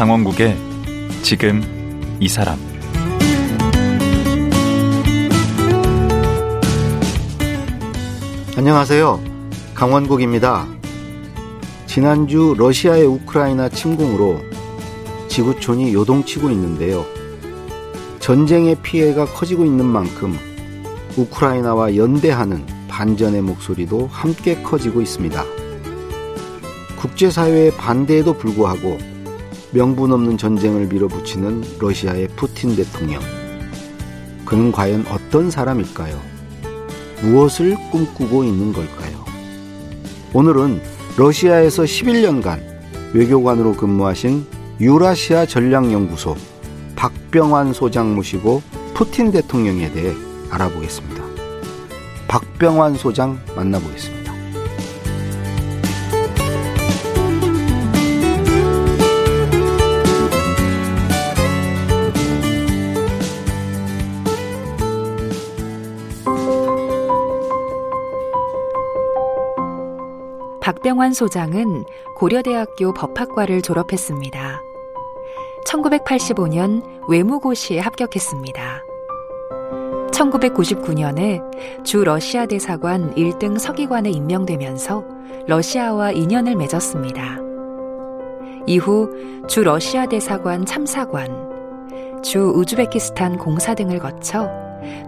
강원국의 지금 이 사람. 안녕하세요. 강원국입니다. 지난주 러시아의 우크라이나 침공으로 지구촌이 요동치고 있는데요. 전쟁의 피해가 커지고 있는 만큼 우크라이나와 연대하는 반전의 목소리도 함께 커지고 있습니다. 국제사회의 반대에도 불구하고 명분 없는 전쟁을 밀어붙이는 러시아의 푸틴 대통령. 그는 과연 어떤 사람일까요? 무엇을 꿈꾸고 있는 걸까요? 오늘은 러시아에서 11년간 외교관으로 근무하신 유라시아 전략연구소 박병환 소장 모시고 푸틴 대통령에 대해 알아보겠습니다. 박병환 소장 만나보겠습니다. 박병환 소장은 고려대학교 법학과를 졸업했습니다. 1985년 외무고시에 합격했습니다. 1999년에 주 러시아 대사관 1등 서기관에 임명되면서 러시아와 인연을 맺었습니다. 이후 주 러시아 대사관 참사관, 주 우즈베키스탄 공사 등을 거쳐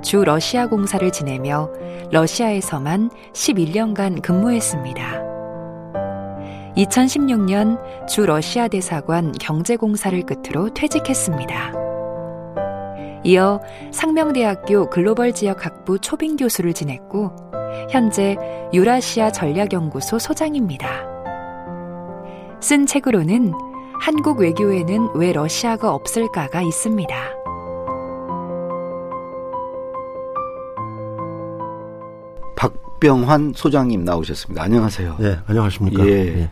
주 러시아 공사를 지내며 러시아에서만 11년간 근무했습니다. 2016년 주 러시아 대사관 경제공사를 끝으로 퇴직했습니다. 이어 상명대학교 글로벌지역학부 초빙 교수를 지냈고 현재 유라시아 전략연구소 소장입니다. 쓴 책으로는 한국 외교에는 왜 러시아가 없을까가 있습니다. 박병환 소장님 나오셨습니다. 안녕하세요. 네, 안녕하십니까. 예.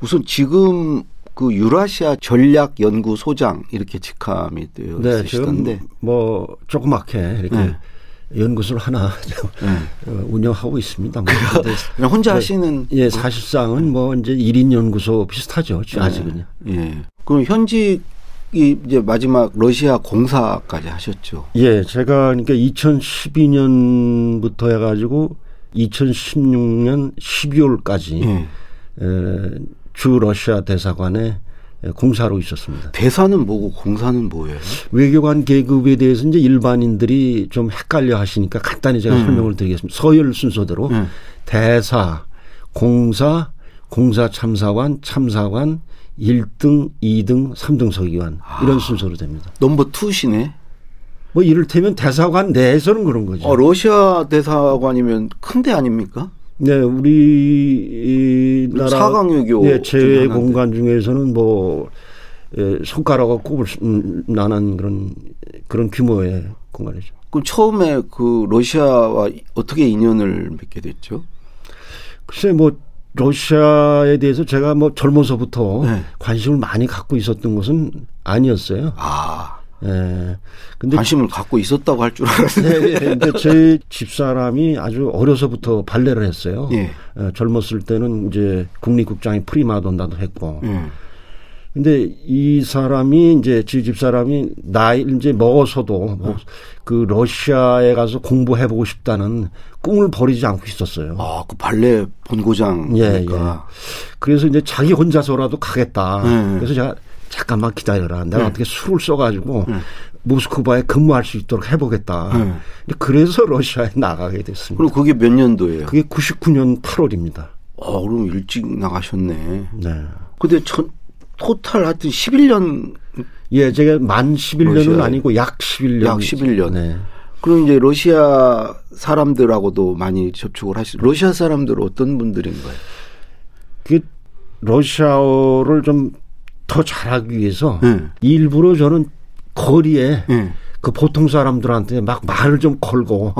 우선 지금 유라시아 전략연구소장 이렇게 직함이 되어 있으시던데. 지금 조그맣게 이렇게 연구소를 하나 운영하고 있습니다. 그냥 혼자 하시는. 예, 사실상은 이제 1인 연구소 비슷하죠. 아직은요. 예. 그럼 현직 이제 마지막 러시아 공사까지 하셨죠. 예, 제가 그러니까 2012년부터 해가지고 2016년 12월까지 주 러시아 대사관에 공사로 있었습니다. 대사는 뭐고 공사는 뭐예요? 외교관 계급에 대해서 이제 일반인들이 좀 헷갈려 하시니까 간단히 제가 설명을 드리겠습니다. 서열 순서대로 대사, 공사, 공사 참사관, 참사관, 1등, 2등, 3등 서기관 이런 순서로 됩니다. 넘버 2시네. 이를테면 대사관 내에서는 그런 거죠. 러시아 대사관이면 큰 데 아닙니까? 네, 우리 나라 사강외교 제외 공간 중에서는 손가락을 꼽을 만한 그런 규모의 공간이죠. 그럼 처음에 러시아와 어떻게 인연을 맺게 됐죠? 글쎄 러시아에 대해서 제가 젊어서부터 관심을 많이 갖고 있었던 것은 아니었어요. 예. 근데 관심을 갖고 있었다고 할 줄 알았는데. 근데 제 집사람이 아주 어려서부터 발레를 했어요. 젊었을 때는 이제 국립극장의 프리마돈나도 했고. 근데 이 사람이 제 집사람이 나이 먹어서도 러시아에 가서 공부해 보고 싶다는 꿈을 버리지 않고 있었어요. 발레 본고장. 그래서 이제 자기 혼자서라도 가겠다. 그래서 제가 잠깐만 기다려라. 내가 어떻게 술을 써가지고 모스크바에 근무할 수 있도록 해보겠다. 그래서 러시아에 나가게 됐습니다. 그럼 그게 몇 년도예요? 그게 99년 8월입니다. 그럼 일찍 나가셨네. 네. 근데 토탈 하여튼 11년. 예, 제가 만 11년은 러시아에. 아니고 약 11년. 약 11년. 네. 그럼 이제 러시아 사람들하고도 많이 접촉을 하시죠. 러시아 사람들은 어떤 분들인가요? 러시아어를 좀 더 잘하기 위해서 일부러 저는 거리에 보통 사람들한테 막 말을 좀 걸고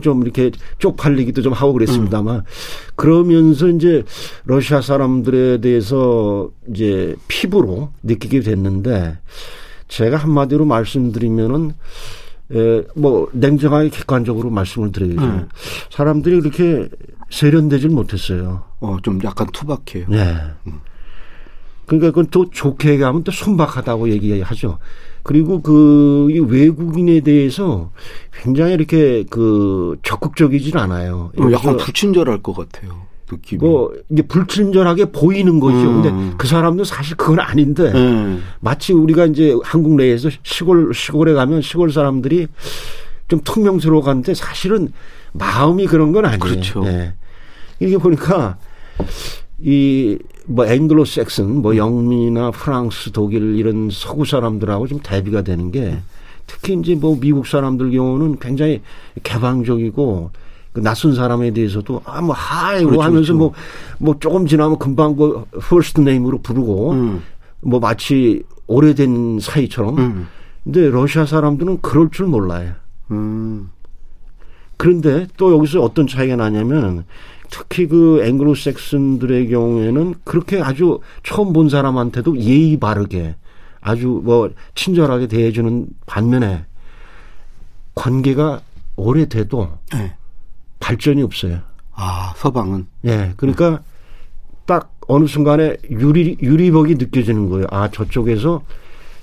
좀 이렇게 쪽팔리기도 좀 하고 그랬습니다만 그러면서 이제 러시아 사람들에 대해서 이제 피부로 느끼게 됐는데 제가 한마디로 말씀드리면은 냉정하게 객관적으로 말씀을 드려야죠. 사람들이 그렇게 세련되질 못했어요. 좀 약간 투박해요. 네. 그러니까 그건 또 좋게 가면 또 손박하다고 얘기하죠. 그리고 그 외국인에 대해서 굉장히 이렇게 그 적극적이진 않아요. 약간 불친절할 것 같아요. 느낌이. 뭐 이제 불친절하게 보이는 거죠. 근데 그 사람도 사실 그건 아닌데 마치 우리가 이제 한국 내에서 시골에 가면 시골 사람들이 좀 퉁명스러워 가는데 사실은 마음이 그런 건 아니에요. 그렇죠. 네. 이게 보니까 이 뭐 앵글로색슨, 뭐 영미나 프랑스, 독일 이런 서구 사람들하고 좀 대비가 되는 게 특히 이제 뭐 미국 사람들 경우는 굉장히 개방적이고 그 낯선 사람에 대해서도 뭐 하이 그렇죠, 하면서 뭐 조금 지나면 금방 그 퍼스트 네임으로 부르고 뭐 마치 오래된 사이처럼. 근데 러시아 사람들은 그럴 줄 몰라요. 그런데 또 여기서 어떤 차이가 나냐면 특히 그 앵글로색슨들의 경우에는 그렇게 아주 처음 본 사람한테도 예의 바르게 아주 뭐 친절하게 대해주는 반면에 관계가 오래돼도 네. 발전이 없어요. 아, 서방은? 예. 그러니까 딱 어느 순간에 유리벽이 느껴지는 거예요. 아, 저쪽에서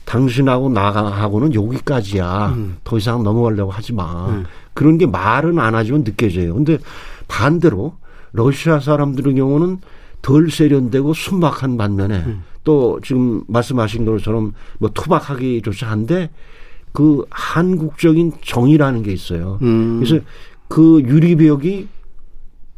당신하고 나하고는 여기까지야. 더 이상 넘어가려고 하지 마. 그런 게 말은 안 하지만 느껴져요. 근데 반대로 러시아 사람들의 경우는 덜 세련되고 순박한 반면에 또 지금 말씀하신 것처럼 뭐 투박하기조차 한데 그 한국적인 정의라는 게 있어요. 그래서 그 유리벽이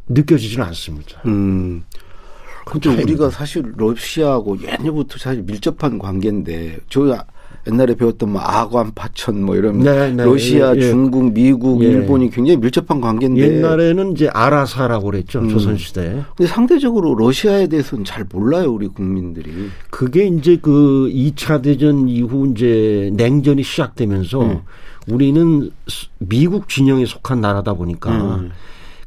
느껴지지는 않습니다. 그런데 우리가 사실 러시아하고 옛날부터 사실 밀접한 관계인데 저희가 옛날에 배웠던 뭐 아관, 파천 뭐 이런 네, 러시아, 중국, 미국, 일본이 굉장히 밀접한 관계인데 옛날에는 이제 아라사라고 그랬죠. 조선시대에. 근데 상대적으로 러시아에 대해서는 잘 몰라요. 우리 국민들이. 그게 이제 그 2차 대전 이후 이제 냉전이 시작되면서 우리는 미국 진영에 속한 나라다 보니까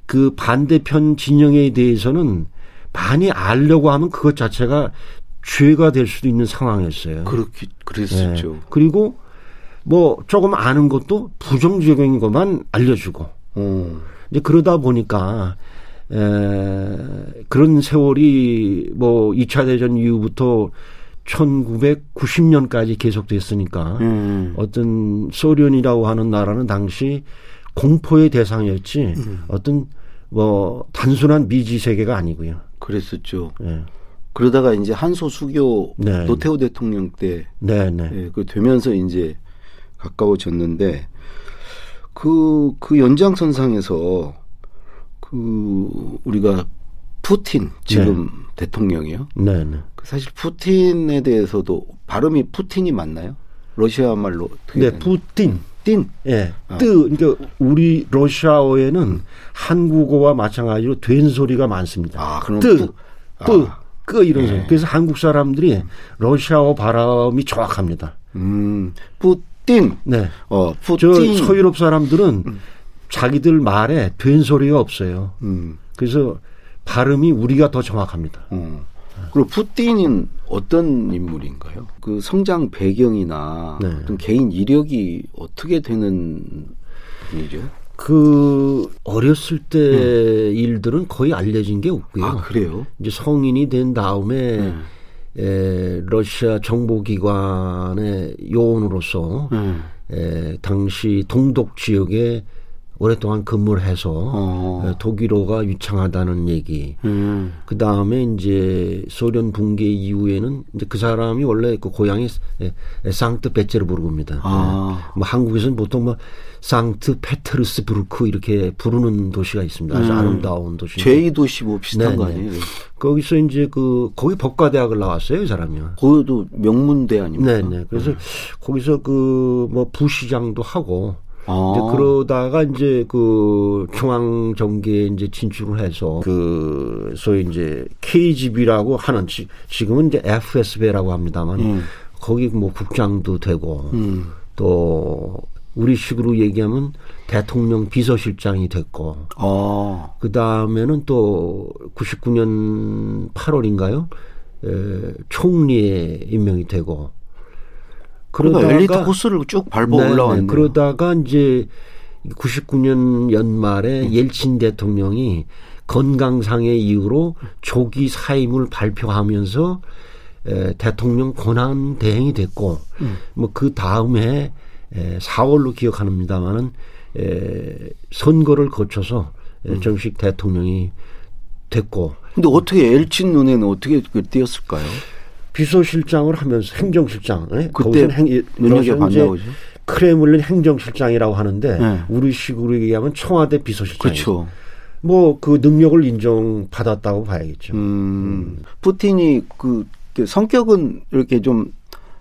그 반대편 진영에 대해서는 많이 알려고 하면 그것 자체가 죄가 될 수도 있는 상황이었어요. 그랬었죠. 네. 그리고 뭐 조금 아는 것도 부정적인 것만 알려주고. 이제 그러다 보니까 그런 세월이 뭐 2차 대전 이후부터 1990년까지 계속됐으니까 어떤 소련이라고 하는 나라는 당시 공포의 대상이었지 어떤 뭐 단순한 미지 세계가 아니고요. 그랬었죠. 네. 그러다가 이제 한소 수교 노태우 대통령 때 그 되면서 이제 가까워졌는데 그 연장선상에서 그 우리가 푸틴 지금 대통령이요. 사실 푸틴에 대해서도 발음이 푸틴이 맞나요? 러시아 말로 어떻게 되나요? 푸틴. 틴. 그러니까 우리 러시아어에는 한국어와 마찬가지로 된 소리가 많습니다. 아, 그럼 그 이런 소리. 그래서 한국 사람들이 러시아어 발음이 정확합니다. 푸틴. 네. 푸틴. 저 서유럽 사람들은 자기들 말에 된 소리가 없어요. 그래서 발음이 우리가 더 정확합니다. 그리고 푸틴은 어떤 인물인가요? 그 성장 배경이나 어떤 개인 이력이 어떻게 되는 분이죠? 그 어렸을 때 일들은 거의 알려진 게 없고요. 아, 그래요? 이제 성인이 된 다음에 러시아 정보기관의 요원으로서 당시 동독 지역에 오랫동안 근무를 해서 독일어가 유창하다는 얘기. 그 다음에 이제 소련 붕괴 이후에는 이제 그 사람이 원래 그 고향이 상트페테르부르크입니다. 아. 뭐 한국에서는 보통 뭐 상트페테르부르크 이렇게 부르는 도시가 있습니다. 아주 아름다운 도시. 제2도시 뭐 비슷한 거 아니에요? 거기서 이제 거기 법과대학을 나왔어요, 이 사람이요. 거기도 명문대 아닙니까? 네네. 그래서 거기서 그 뭐 부시장도 하고. 그러다가 이제 그 중앙 정계에 이제 진출을 해서 그 소위 이제 KGB라고 하는 지금은 이제 FSB라고 합니다만 거기 뭐 국장도 되고 또 우리식으로 얘기하면 대통령 비서실장이 됐고 그 다음에는 또 99년 8월인가요? 총리에 임명이 되고. 그러다 엘리트 코스를 쭉 밟아 올라왔네요. 그러다가 이제 99년 연말에 엘친 대통령이 건강상의 이유로 조기 사임을 발표하면서 대통령 권한 대행이 됐고 뭐 그 다음에 4월로 기억합니다만은 선거를 거쳐서 정식 대통령이 됐고. 근데 어떻게 엘친 눈에는 어떻게 띄었을까요? 비서실장을 하면서 행정실장. 그때 눈여겨 봤냐고요? 크레물린 행정실장이라고 하는데 우리식으로 얘기하면 청와대 비서실장. 그렇죠. 뭐 그 능력을 인정받았다고 봐야겠죠. 푸틴이 그 성격은 이렇게 좀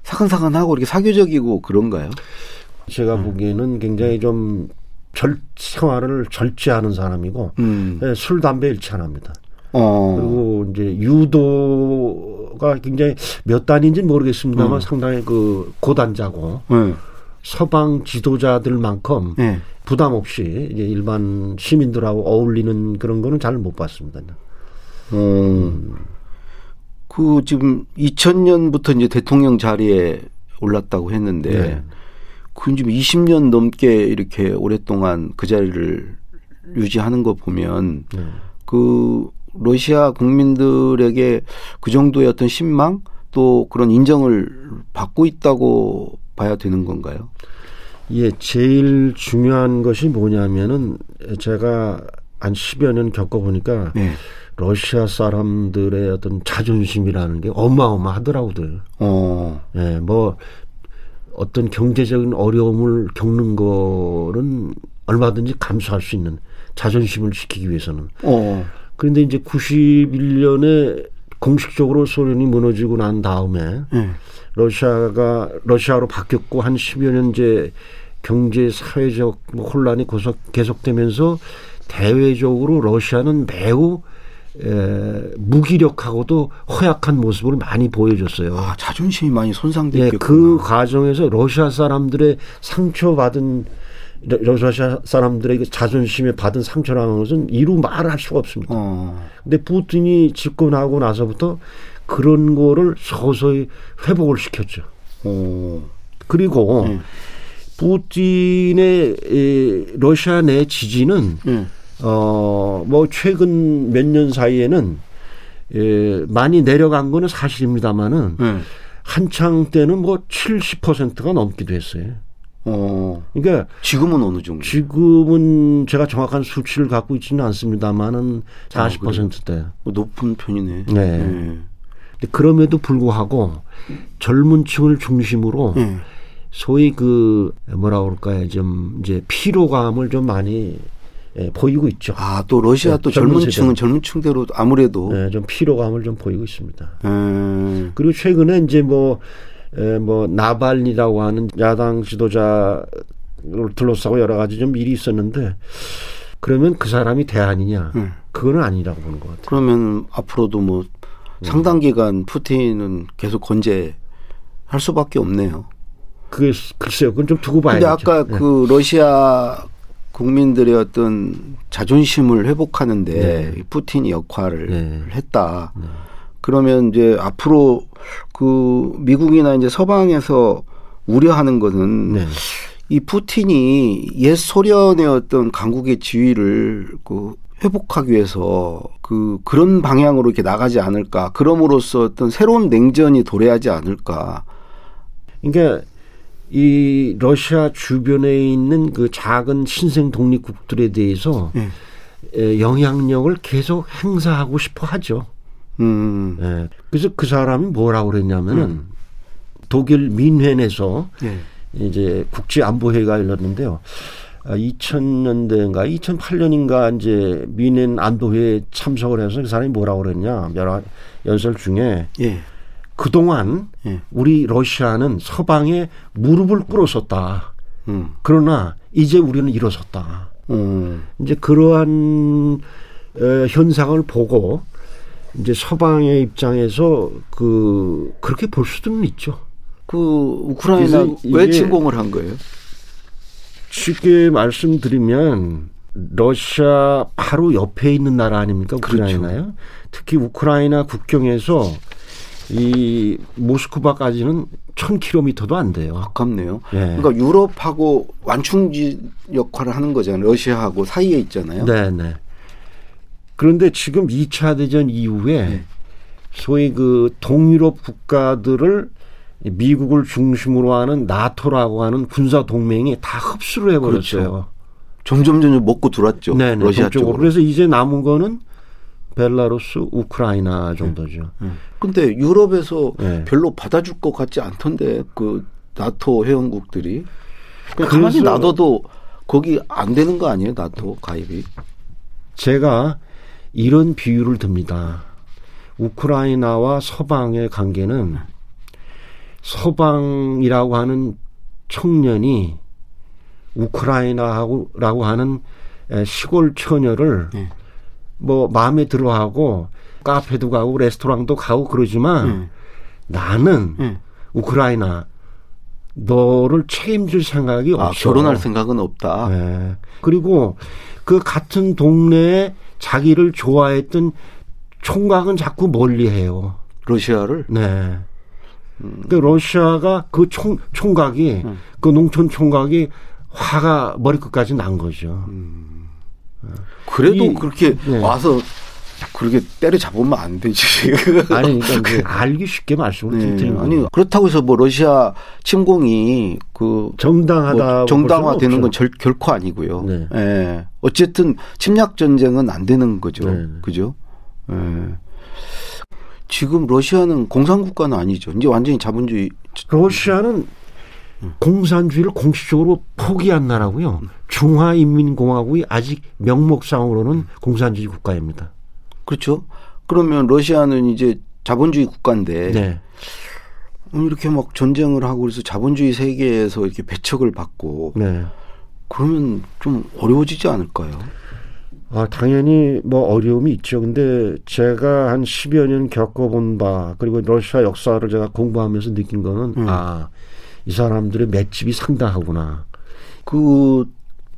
사근사근하고 이렇게 사교적이고 그런가요? 제가 보기에는 굉장히 좀 생활을 절제하는 사람이고 술, 담배 일체 안 합니다. 그리고 이제 유도가 굉장히 몇 단인지는 모르겠습니다만 상당히 그 고단자고 서방 지도자들만큼 부담 없이 이제 일반 시민들하고 어울리는 그런 거는 잘 못 봤습니다. 그 지금 2000년부터 이제 대통령 자리에 올랐다고 했는데 그 지금 20년 넘게 이렇게 오랫동안 그 자리를 유지하는 거 보면 그 러시아 국민들에게 그 정도의 어떤 신망 또 그런 인정을 받고 있다고 봐야 되는 건가요? 예, 제일 중요한 것이 뭐냐면은 제가 한 10여 년 겪어보니까 러시아 사람들의 어떤 자존심이라는 게 어마어마하더라고들. 예, 뭐 어떤 경제적인 어려움을 겪는 거는 얼마든지 감수할 수 있는 자존심을 지키기 위해서는. 그런데 이제 91년에 공식적으로 소련이 무너지고 난 다음에 러시아가 러시아로 바뀌었고 한 10여 년째 경제 사회적 혼란이 계속되면서 대외적으로 러시아는 매우 무기력하고도 허약한 모습을 많이 보여줬어요. 아, 자존심이 많이 손상됐겠구나. 네, 그 과정에서 러시아 사람들의 상처받은 러시아 사람들의 자존심에 받은 상처라는 것은 이루 말할 수가 없습니다. 근데 푸틴이 집권하고 나서부터 그런 거를 서서히 회복을 시켰죠. 그리고 푸틴의 러시아 내 지지는 뭐 최근 몇 년 사이에는 많이 내려간 거는 사실입니다만은 한창 때는 뭐 70%가 넘기도 했어요. 그러니까 지금은 어느 정도? 지금은 제가 정확한 수치를 갖고 있지는 않습니다만은 40%대. 높은 편이네. 근데 그럼에도 불구하고 젊은 층을 중심으로 소위 그 뭐라고 그럴까요? 좀 이제 피로감을 좀 많이 보이고 있죠. 아, 또 러시아 또 젊은 층은 젊은 층대로 아무래도 좀 피로감을 좀 보이고 있습니다. 그리고 최근에 이제 뭐 나발리라고 하는 야당 지도자를 둘러싸고 여러 가지 좀 일이 있었는데 그러면 그 사람이 대안이냐? 그건 아니라고 보는 것 같아요. 그러면 앞으로도 뭐 상당 기간 푸틴은 계속 건재할 수밖에 없네요. 그게 글쎄요, 그건 좀 두고 봐야죠. 근데 아까 그 러시아 국민들의 어떤 자존심을 회복하는데 푸틴이 역할을 했다. 그러면 이제 앞으로 그 미국이나 이제 서방에서 우려하는 것은 이 푸틴이 옛 소련의 어떤 강국의 지위를 그 회복하기 위해서 그런 방향으로 이렇게 나가지 않을까. 그럼으로써 어떤 새로운 냉전이 도래하지 않을까. 그러니까 이 러시아 주변에 있는 그 작은 신생 독립국들에 대해서 영향력을 계속 행사하고 싶어 하죠. 그래서 그 사람이 뭐라고 그랬냐면은 독일 민헨에서 이제 국제안보회의가 열렸는데요. 2000년대인가 2008년인가 이제 민헨 안보회의에 참석을 해서 그 사람이 뭐라고 그랬냐. 여러 연설 중에 그동안 우리 러시아는 서방에 무릎을 꿇었었다. 그러나 이제 우리는 일어섰다. 이제 그러한 현상을 보고 이제 서방의 입장에서 그렇게 볼 수도는 있죠. 그 우크라이나 왜 침공을 한 거예요? 쉽게 말씀드리면 러시아 바로 옆에 있는 나라 아닙니까? 우크라이나요. 그렇죠. 특히 우크라이나 국경에서 이 모스크바까지는 1000km도 안 돼요. 가깝네요. 그러니까 유럽하고 완충지 역할을 하는 거잖아요. 러시아하고 사이에 있잖아요. 그런데 지금 2차 대전 이후에 소위 그 동유럽 국가들을 미국을 중심으로 하는 나토라고 하는 군사 동맹이 다 흡수를 해버렸어요. 그렇죠. 점점 먹고 들어왔죠. 네네, 러시아 쪽으로. 그래서 이제 남은 거는 벨라루스, 우크라이나 정도죠. 그런데 유럽에서 별로 받아줄 것 같지 않던데 그 나토 회원국들이 가만히 놔둬도 거기 안 되는 거 아니에요? 나토 가입이. 제가 이런 비유를 듭니다. 우크라이나와 서방의 관계는 서방이라고 하는 청년이 우크라이나라고 하는 시골 처녀를 뭐 마음에 들어하고 카페도 가고 레스토랑도 가고 그러지만 나는 우크라이나 너를 책임질 생각이 없어. 결혼할 생각은 없다. 네. 그리고 그 같은 동네에 자기를 좋아했던 총각은 자꾸 멀리해요. 러시아를? 네. 그러니까 러시아가 그 총각이 그 농촌 총각이 화가 머리끝까지 난 거죠. 그래도 그렇게 와서 그렇게 때려잡으면 안 되지. 아니, 그러니까 알기 쉽게 말씀을 드리면 아니 그렇다고 해서 뭐 러시아 침공이 그 정당하다 정당화되는 건 결코 아니고요. 네. 예. 어쨌든 침략 전쟁은 안 되는 거죠. 네. 그죠? 예. 지금 러시아는 공산국가는 아니죠. 이제 완전히 자본주의. 러시아는 공산주의를 공식적으로 포기한 나라고요. 중화인민공화국이 아직 명목상으로는 공산주의 국가입니다. 그렇죠. 그러면 러시아는 이제 자본주의 국가인데 네. 이렇게 막 전쟁을 하고 그래서 자본주의 세계에서 이렇게 배척을 받고 네. 그러면 좀 어려워지지 않을까요? 아, 당연히 뭐 어려움이 있죠. 근데 제가 한 10여 년 겪어본 바 그리고 러시아 역사를 제가 공부하면서 느낀 거는 아, 이 사람들의 맷집이 상당하구나. 그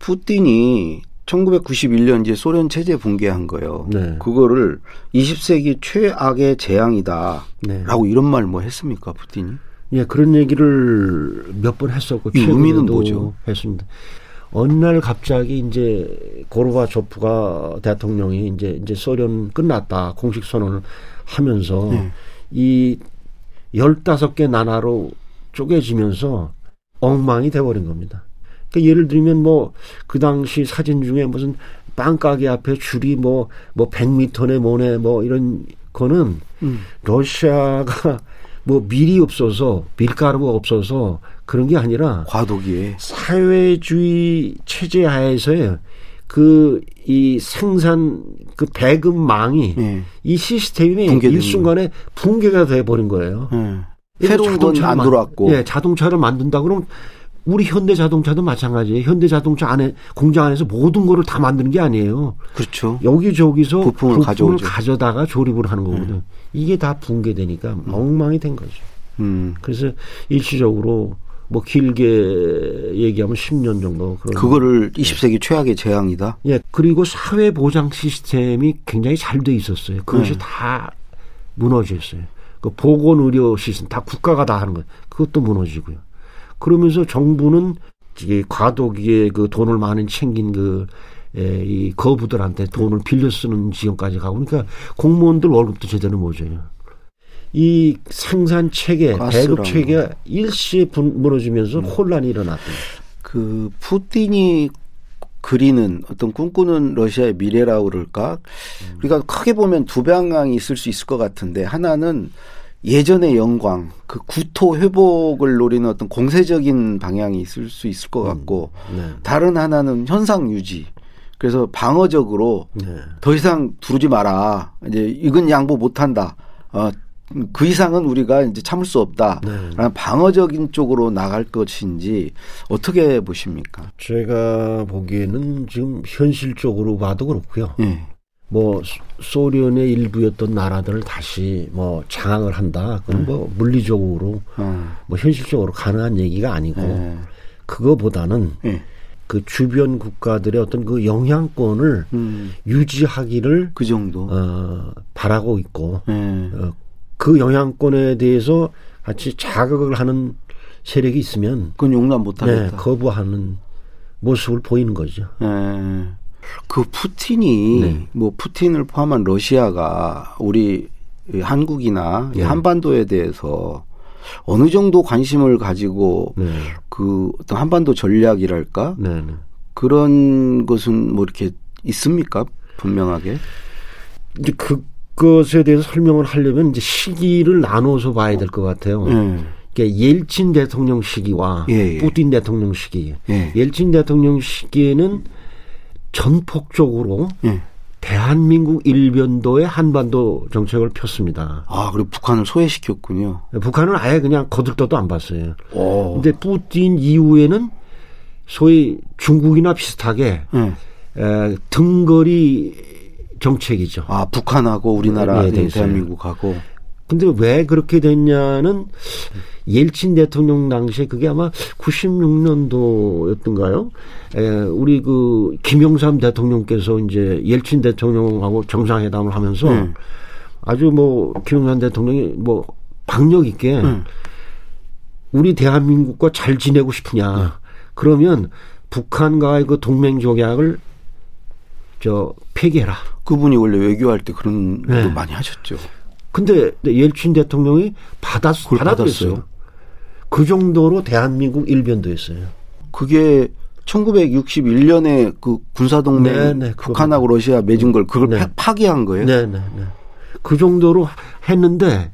푸틴이 1991년 이제 소련 체제 붕괴한 거예요. 네. 그거를 20세기 최악의 재앙이다라고 네. 이런 말 뭐 했습니까, 푸틴이? 예, 그런 얘기를 몇 번 했었고 이 의미는 뭐죠? 했습니다. 어느 날 갑자기 이제 고르바초프가 대통령이 이제 소련 끝났다 공식 선언을 하면서 이 15개 나라로 쪼개지면서 엉망이 돼버린 겁니다. 그러니까 예를 들면 뭐 그 당시 사진 중에 무슨 빵가게 앞에 줄이 뭐 100m네 뭐네 뭐 이런 거는 러시아가 뭐 밀이 없어서 밀가루가 없어서 그런 게 아니라 과도기에 사회주의 체제 하에서의 그 이 생산 그 배급망이 이 시스템이 일순간에 붕괴가 돼버린 거예요. 새로운 건 안 들어왔고 예, 자동차를 만든다 그러면 우리 현대 자동차도 마찬가지예요. 현대 자동차 안에 공장 안에서 모든 거를 다 만드는 게 아니에요. 그렇죠. 여기저기서 부품을 가져다가 조립을 하는 거거든요. 이게 다 붕괴되니까 엉망이 된 거죠. 그래서 일시적으로 뭐 길게 얘기하면 10년 정도. 그거를 20세기 최악의 재앙이다. 예. 그리고 사회 보장 시스템이 굉장히 잘 돼 있었어요. 그것이 다 무너졌어요. 그 보건 의료 시스템 다 국가가 다 하는 거예요. 그것도 무너지고요. 그러면서 정부는 이게 과도기에 그 돈을 많이 챙긴 그 이 거부들한테 돈을 빌려 쓰는 지경까지 가고 그러니까 공무원들 월급도 제대로 못 줘요. 이 생산 체계, 배급 체계가 일시에 무너지면서 혼란이 일어났다. 그 푸틴이 그리는 어떤 꿈꾸는 러시아의 미래라고 그럴까? 그러니까 크게 보면 두 방향이 있을 수 있을 것 같은데 하나는 예전의 영광, 그 구토 회복을 노리는 어떤 공세적인 방향이 있을 수 있을 것 같고 다른 하나는 현상 유지. 그래서 방어적으로 더 이상 두르지 마라. 이제 이건 양보 못한다. 그 이상은 우리가 이제 참을 수 없다라는 방어적인 쪽으로 나갈 것인지 어떻게 보십니까? 제가 보기에는 지금 현실적으로 봐도 그렇고요. 뭐 소련의 일부였던 나라들을 다시 뭐 장악을 한다. 그건 뭐 물리적으로 뭐 현실적으로 가능한 얘기가 아니고 그거보다는 그 주변 국가들의 어떤 그 영향권을 유지하기를 그 정도 바라고 있고 그 영향권에 대해서 같이 자극을 하는 세력이 있으면 그건 용납 못하겠다. 네, 거부하는 모습을 보이는 거죠. 그 푸틴이 뭐 푸틴을 포함한 러시아가 우리 한국이나 네. 한반도에 대해서 어느 정도 관심을 가지고 네. 그 어떤 한반도 전략이랄까 네. 그런 것은 뭐 이렇게 있습니까? 분명하게 이제 그것에 대해서 설명을 하려면 이제 시기를 나눠서 봐야 될 것 같아요. 그러니까 옐친 대통령 시기와 예, 예. 푸틴 대통령 시기. 예. 옐친 대통령 시기에는 전폭적으로 예. 대한민국 일변도의 한반도 정책을 폈습니다. 아, 그리고 북한을 소외시켰군요. 북한은 아예 그냥 거들떠도 안 봤어요. 그런데 푸틴 이후에는 소위 중국이나 비슷하게 등거리 정책이죠. 아, 북한하고 우리나라, 네, 대한민국하고. 근데 왜 그렇게 됐냐는 옐친 대통령 당시에 그게 아마 96년도였던가요? 우리 그 김영삼 대통령께서 이제 옐친 대통령하고 정상회담을 하면서 아주 뭐 김영삼 대통령이 뭐 박력 있게 우리 대한민국과 잘 지내고 싶으냐? 그러면 북한과의 그 동맹 조약을 저 폐기해라. 그분이 원래 외교할 때 그런 네. 것도 많이 하셨죠. 근데 옐친 대통령이 받았어요. 그 정도로 대한민국 일변도였어요. 그게 1961년에 그 군사동맹 네네, 북한하고 러시아 맺은 걸 그걸 네. 파기한 거예요. 네네네. 그 정도로 했는데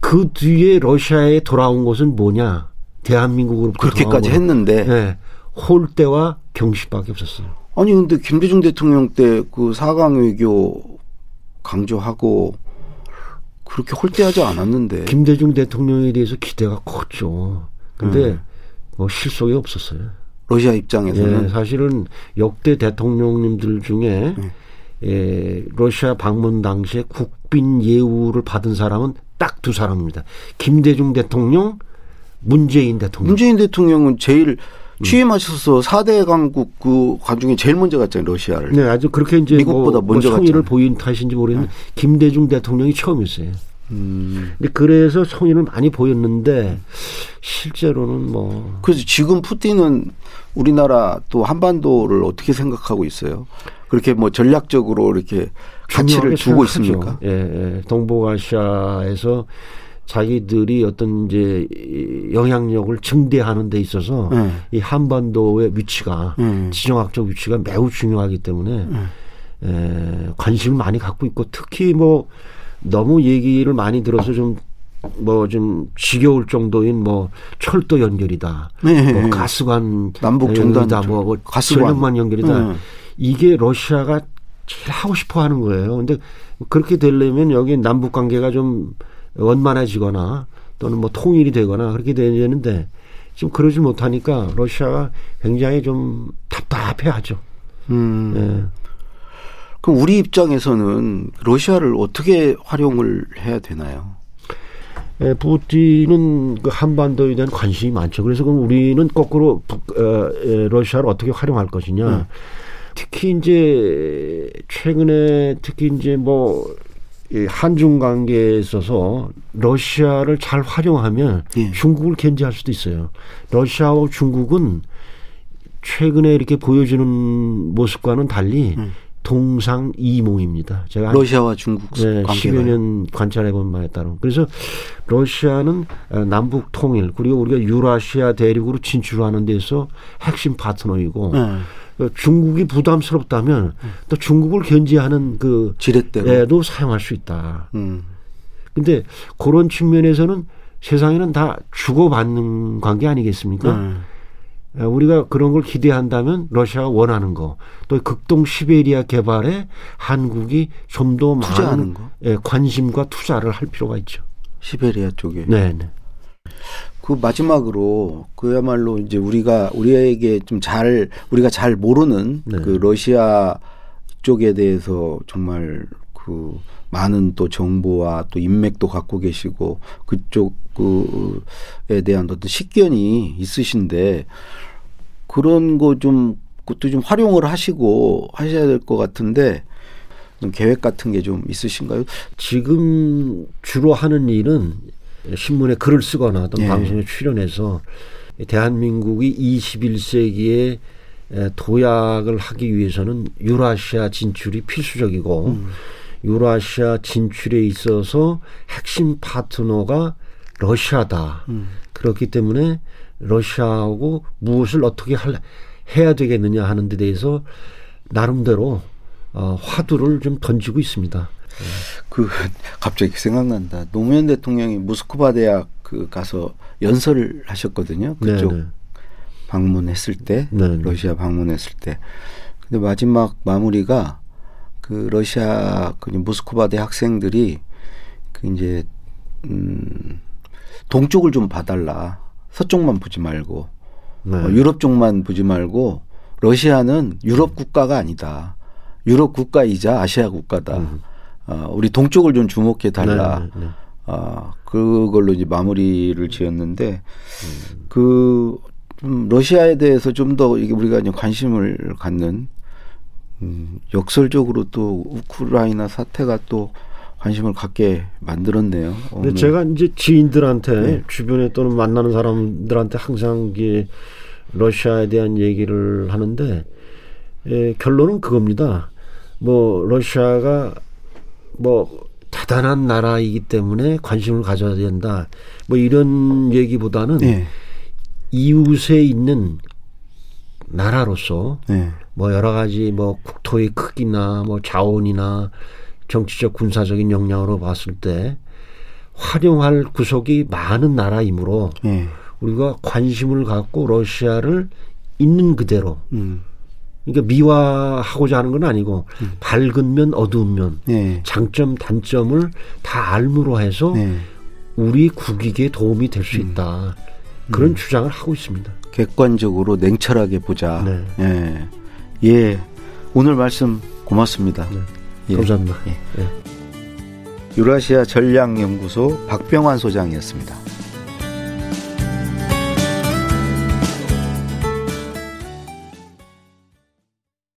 그 뒤에 러시아에 돌아온 것은 뭐냐? 대한민국으로부터 그렇게까지 했는데 네. 홀대와 경시밖에 없었어요. 아니 근데 김대중 대통령 때 그 4강 외교 강조하고. 그렇게 홀대하지 않았는데. 김대중 대통령에 대해서 기대가 컸죠. 그런데 뭐 실속이 없었어요. 러시아 입장에서는. 예, 사실은 역대 대통령님들 중에 예, 러시아 방문 당시에 국빈 예우를 받은 사람은 딱 두 사람입니다. 김대중 대통령, 문재인 대통령. 문재인 대통령은 제일 취임하셔서 4대 강국 그 관중에 제일 먼저 갔잖아요. 러시아를. 네. 아주 그렇게 이제 미국보다 뭐 먼저 성의를 보인 탓인지 모르겠는데 네. 김대중 대통령이 처음이었어요. 근데 그래서 성의를 많이 보였는데 실제로는 뭐. 그래서 지금 푸틴은 우리나라 또 한반도를 어떻게 생각하고 있어요? 그렇게 뭐 전략적으로 이렇게 가치를 주고 생각하죠. 있습니까? 예, 예. 동북아시아에서 자기들이 어떤 이제 영향력을 증대하는 데 있어서 이 한반도의 위치가 지정학적 위치가 매우 중요하기 때문에 관심을 많이 갖고 있고 특히 뭐 너무 얘기를 많이 들어서 좀 지겨울 정도인 뭐 철도 연결이다, 뭐 가스관 남북 연결이다, 뭐 전력망 연결이다 이게 러시아가 제일 하고 싶어하는 거예요. 그런데 그렇게 되려면 여기 남북 관계가 좀 원만해지거나 또는 뭐 통일이 되거나 그렇게 되는데 지금 그러지 못하니까 러시아가 굉장히 좀 답답해하죠. 예. 그럼 우리 입장에서는 러시아를 어떻게 활용을 해야 되나요? 예, 푸틴은 그 한반도에 대한 관심이 많죠. 그래서 그럼 우리는 거꾸로 러시아를 어떻게 활용할 것이냐. 특히 이제 최근에 특히 이제 뭐 한중 관계에 있어서 러시아를 잘 활용하면 예. 중국을 견제할 수도 있어요. 러시아와 중국은 최근에 이렇게 보여지는 모습과는 달리 동상이몽입니다. 제가 러시아와 중국 네, 10여 년 관찰해 본 바에 따른. 그래서 러시아는 남북 통일 그리고 우리가 유라시아 대륙으로 진출하는 데서 핵심 파트너이고 중국이 부담스럽다면 또 중국을 견제하는 그 지렛대로 사용할 수 있다. 그런데 그런 측면에서는 세상에는 다 주고받는 관계 아니겠습니까? 우리가 그런 걸 기대한다면 러시아가 원하는 거, 또 극동 시베리아 개발에 한국이 좀 더 많은 관심과 투자를 할 필요가 있죠. 시베리아 쪽에. 네. 그 마지막으로 그야말로 이제 우리에게 좀 우리가 잘 모르는 네. 그 러시아 쪽에 대해서 정말 그 많은 또 정보와 또 인맥도 갖고 계시고 그쪽 그에 대한 어떤 식견이 있으신데 그런 거 좀 그것도 좀 활용을 하시고 하셔야 될 것 같은데 좀 계획 같은 게 좀 있으신가요? 지금 주로 하는 일은 신문에 글을 쓰거나 어떤 예. 방송에 출연해서 대한민국이 21세기에 도약을 하기 위해서는 유라시아 진출이 필수적이고 유라시아 진출에 있어서 핵심 파트너가 러시아다. 그렇기 때문에 러시아하고 무엇을 어떻게 해야 되겠느냐 하는 데 대해서 나름대로 화두를 좀 던지고 있습니다. 그 갑자기 생각난다. 노무현 대통령이 모스크바 대학 그 가서 연설을 하셨거든요. 그쪽 네네. 방문했을 때 네네. 러시아 방문했을 때. 근데 마지막 마무리가 그 러시아 그 모스크바 대 학생들이 그 이제 동쪽을 좀 봐달라. 서쪽만 보지 말고 네. 유럽 쪽만 보지 말고 러시아는 유럽 국가가 아니다. 유럽 국가이자 아시아 국가다. 우리 동쪽을 좀 주목해 달라. 네, 네, 네. 그걸로 이제 마무리를 지었는데 그 좀 러시아에 대해서 좀 더 이게 우리가 이제 관심을 갖는 역설적으로 또 우크라이나 사태가 또 관심을 갖게 만들었네요. 근데 제가 이제 지인들한테 네. 주변에 또는 만나는 사람들한테 항상 러시아에 대한 얘기를 하는데 결론은 그겁니다. 뭐 러시아가 뭐 대단한 나라이기 때문에 관심을 가져야 된다. 뭐 이런 얘기보다는 네. 이웃에 있는 나라로서 네. 뭐 여러 가지 뭐 국토의 크기나 뭐 자원이나 정치적 군사적인 역량으로 봤을 때 활용할 구석이 많은 나라이므로 네. 우리가 관심을 갖고 러시아를 있는 그대로 그러니까 미화하고자 하는 건 아니고 밝은 면 어두운 면 네. 장점 단점을 다 알므로 해서 네. 우리 국익에 도움이 될 수 있다. 그런 주장을 하고 있습니다. 객관적으로 냉철하게 보자. 네. 예. 예. 오늘 말씀 고맙습니다. 네. 예. 감사합니다. 예. 예. 유라시아 전략연구소 박병환 소장이었습니다.